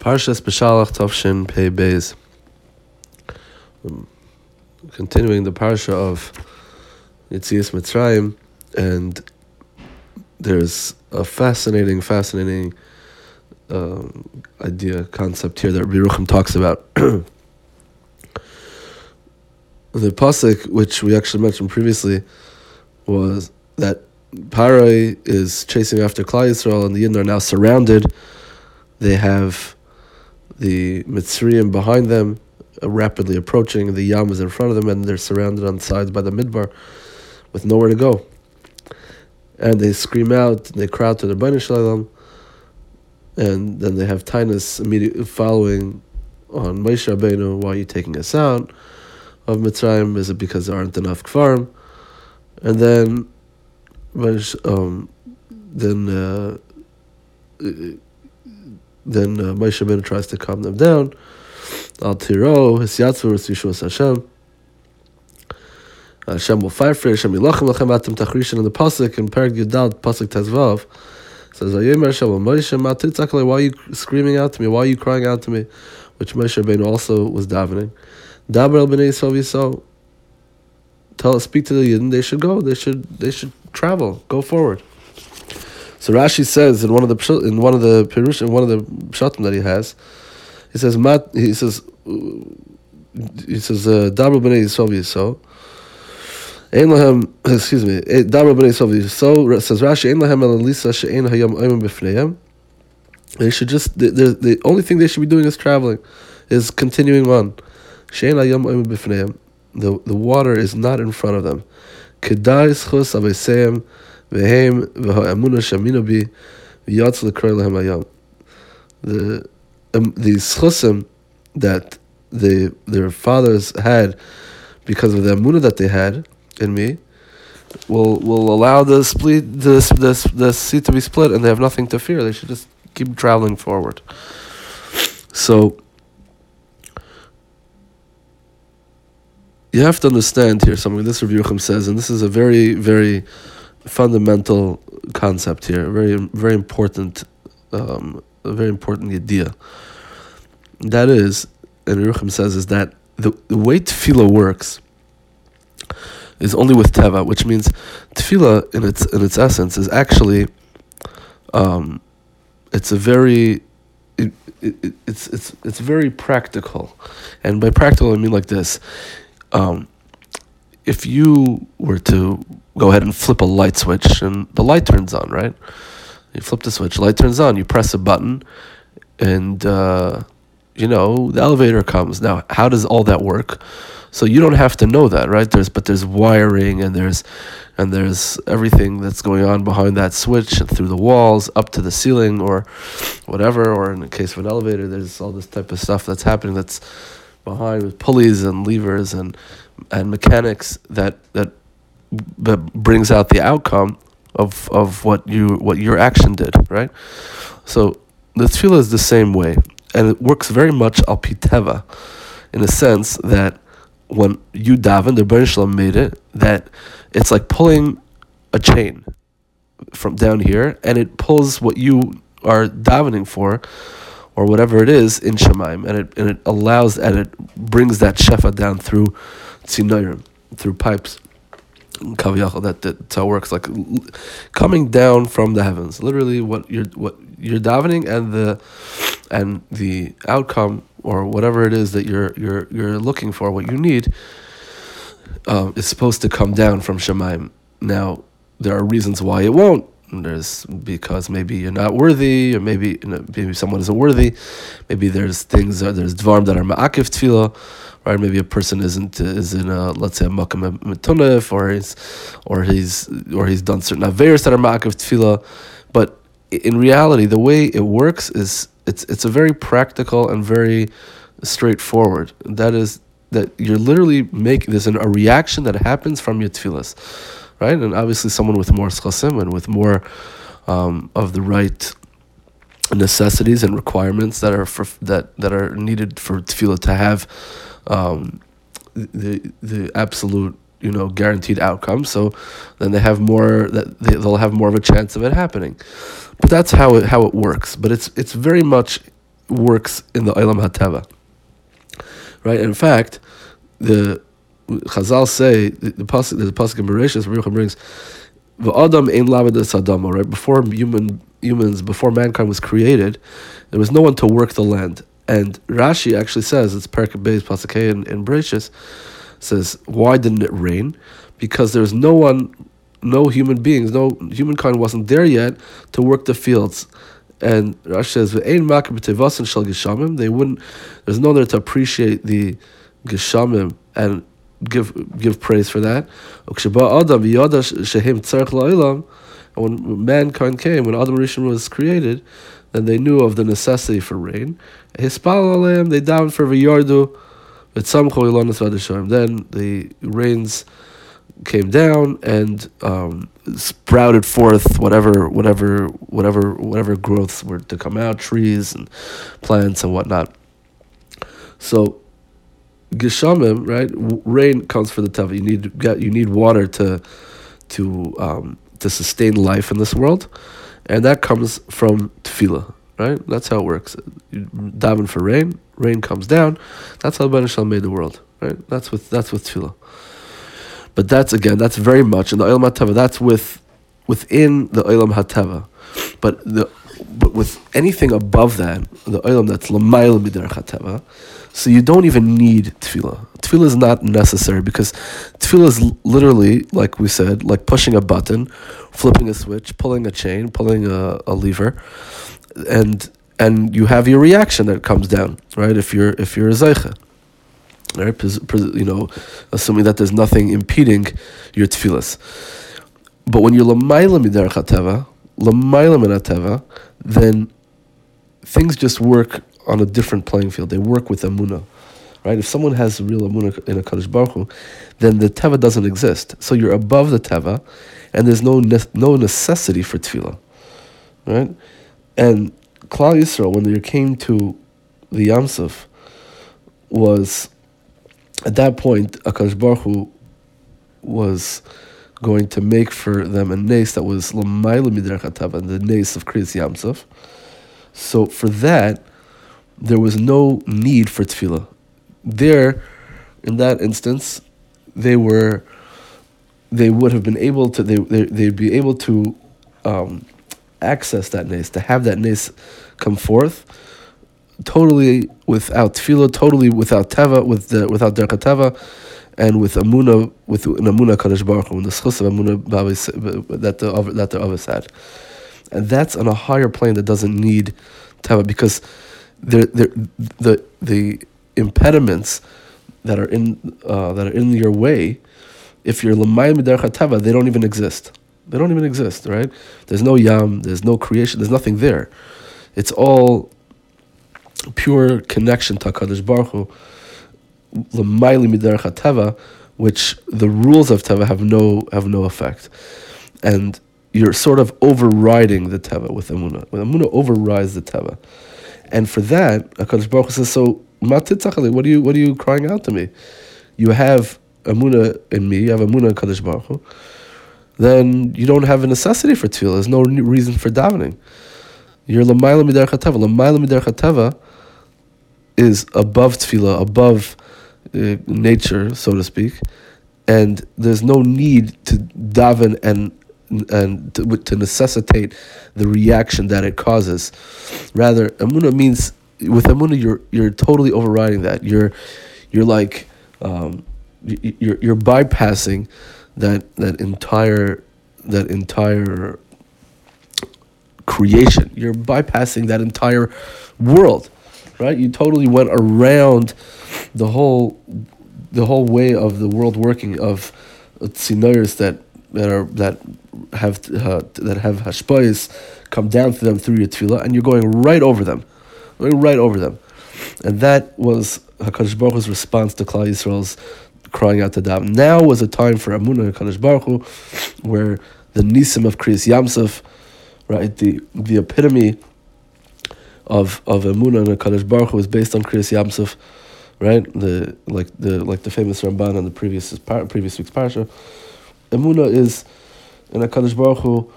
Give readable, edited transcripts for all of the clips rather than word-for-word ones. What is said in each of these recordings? Parshas B'shalach Tovshin Pei Beis. Continuing the Parsha of Yetzias Mitzrayim, and there's a fascinating concept here that Reb Yeruchim talks about. The pasuk, which we actually mentioned previously, was that Paroh is chasing after Klal Yisrael, and the Yidden are now surrounded. They have the Mitzrayim behind them, rapidly approaching. The Yam is in front of them, and they're surrounded on sides by the Midbar with nowhere to go. And they scream out, they crowd to the Ribbono Shel Olam, and then they have Tainus immediately following on Moshe Rabbeinu. Why are you taking us out of Mitzrayim? Is it because there aren't enough Kvarim? And Then Moshe Rabbeinu tries to calm them down. Al tiro hisyatzu v'yishus Hashem. Hashem will fight for you. Hashem yilachem lachem atem tachrishin. In the pasuk in Parag Yudal, pasuk Tezvav, says, "Vayomer Hashem Moshe, ma titzak alei? Why are you screaming out to me? Why are you crying out to me?" Which Moshe Rabbeinu also was davening. Daber el bnei Yisrael v'Yisrael. Speak to the Yidden. They should go. They should travel. Go forward. So Rashi says in one of the Perush, in one of the Pshatim that he has, he says Dabra b'nei Yisrael v'Yisrael. Ein lahem, excuse me, Dabra b'nei Yisrael v'Yisrael, says Rashi, ein lahem el lisa she'ein hayam oimim b'fneihem. They should just the only thing they should be doing is traveling, is continuing on. She'ein hayam oimim b'fneihem. The water is not in front of them. Kedai schus aveseihem. These chasim that their fathers had because of the Amunah that they had in me will allow the split the sea to be split, and they have nothing to fear. They should just keep traveling forward. So you have to understand here something. This Reb Yeruchim says, and this is a very, very fundamental concept here, a very important idea. That is, and Berucham says, is that the way tefillah works is only with teva, which means tefillah in its essence is actually it's very practical. And by practical I mean like this. If you were to go ahead and flip a light switch and the light turns on, right? You flip the switch, light turns on, you press a button, and the elevator comes. Now, how does all that work? So you don't have to know that, right? There's wiring, and there's everything that's going on behind that switch and through the walls, up to the ceiling or whatever, or in the case of an elevator, there's all this type of stuff that's happening that's behind, with pulleys and levers and mechanics that brings out the outcome of what your action did, right? So the tefillah is the same way, and it works very much al pi teva, in a sense that when you daven, the Ribbono Shel Olam made it that it's like pulling a chain from down here, and it pulls what you are davening for, or whatever it is, in shamaim, and it allows, and it brings that shefa down through tzinorim, through pipes. That's how it works, like coming down from the heavens. Literally, what you're davening and the outcome, or whatever it is that you're looking for, what you need, is supposed to come down from shemaim. Now, there are reasons why it won't. There's because maybe you're not worthy, or maybe someone isn't worthy. Maybe there's things, or there's dharm that are ma'akif tefillah, right? Maybe a person is in a, let's say, a makam matuna, or he's done certain averos that are ma'akif tefillah. But in reality, the way it works is it's a very practical and very straightforward. That is that you're literally making this a reaction that happens from your tefillas. Right, and obviously someone with more chasim and with more of the right necessities and requirements that are needed for tefillah to have the absolute guaranteed outcome. So then they have more, that they'll have more of a chance of it happening. But that's how it works. But it's very much works in the olam haba, right? And in fact, the Chazal say the pasuk, there's a pasuk in Bereishis, Reb Yeruchim brings, the Adam ein laved es Adama, right? Before humans, before mankind was created, there was no one to work the land. And Rashi actually says, it's Parshas B'shalach in Bereishis, says, why didn't it rain? Because there's no one, no human beings, no humankind wasn't there yet to work the fields. And Rashi says, "V'ein makam matuna shel geshamim." They wouldn't. There's no one there to appreciate the geshamim and give praise for that. And when mankind came, when Adam Rishon was created, then they knew of the necessity for rain. They down for v'yardu. Then the rains came down and sprouted forth whatever growths were to come out, trees and plants and whatnot. So geshamim, right? Rain comes for the teva. You need water to sustain life in this world, and that comes from tefillah. Right, that's how it works. You daven for rain, rain comes down. That's how Ribbono Shel Olam made the world. Right, that's with tefillah. But that's very much in the olam hateva. That's within the olam hateva. But with anything above that, the olam that's l'mayla miderech hateva. So you don't even need tefillah. Tefillah is not necessary because tefillah is literally, like we said, like pushing a button, flipping a switch, pulling a chain, pulling a lever. And you have your reaction that comes down, right? If you're a zeicha, right? You know, assuming that there's nothing impeding your tefillas. But when you're l'mayla miderech hateva, then things just work on a different playing field. They work with Amunah, right? If someone has real Amunah in Akadosh Baruch Hu, then the teva doesn't exist. So you're above the teva, and there's no necessity for tefillah, right? And Klal Yisrael, when they came to the Yam Suf, was at that point Akadosh Baruch Hu was going to make for them a nais that was l'mayla miderech hateva, and the nais of Kriyas Yam Suf. So for that, there was no need for tefillah. There, in that instance, they'd be able to access that nais, to have that nais come forth totally without tefillah, totally without teva, without derech teva, and with Amunah, with an Amunah Kadosh Baruch Hu, and the schus of Amunah that the others had. And that's on a higher plane that doesn't need teva, because the impediments that are in your way, if you're l'mayla miderech teva, they don't even exist. They don't even exist, right? There's no Yam, there's no creation, there's nothing there. It's all pure connection to HaKadosh Baruch Hu, l'mayla miderech hateva, which the rules of teva have no effect. And you're sort of overriding the teva with Amunah. When Amunah overrides the teva. And for that, HaKadosh Baruch Hu says, so, ma titzach ali, what are you crying out to me? You have Amunah in me, you have Amunah in HaKadosh Baruch Hu, then you don't have a necessity for tefillah. There's no reason for davening. Your l'mayla miderech hateva. L'mayla miderech hateva is above tefillah, above nature, so to speak, and there's no need to daven and to necessitate the reaction that it causes. Rather, Amunah means, with Amunah you're totally overriding that. You're bypassing that entire creation. You're bypassing that entire world, right? You totally went around the whole way of the world working of zinnurs that have hashpayis come down to them through your tefillah, and you're going right over them, and that was Hakadosh Baruch Hu's response to Klal Yisrael's crying out to daven. Now was a time for Amunah and Kadosh Baruch Hu, where the nisim of Kriyas Yam Suf, right, the epitome of Amunah and Kadosh Baruch Hu is based on Kriyas Yam Suf, right? The famous Ramban on the previous week's parsha. Amunah is, and Kadosh Baruch Hu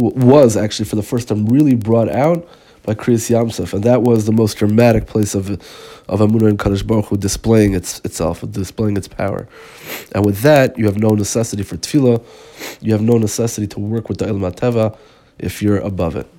was actually for the first time really brought out. like Kriyas Yam Suf, and that was the most dramatic place of Amunah and Kadosh Baruch Hu displaying itself, displaying its power. And with that, you have no necessity for tefillah, you have no necessity to work with the ilma teva if you're above it.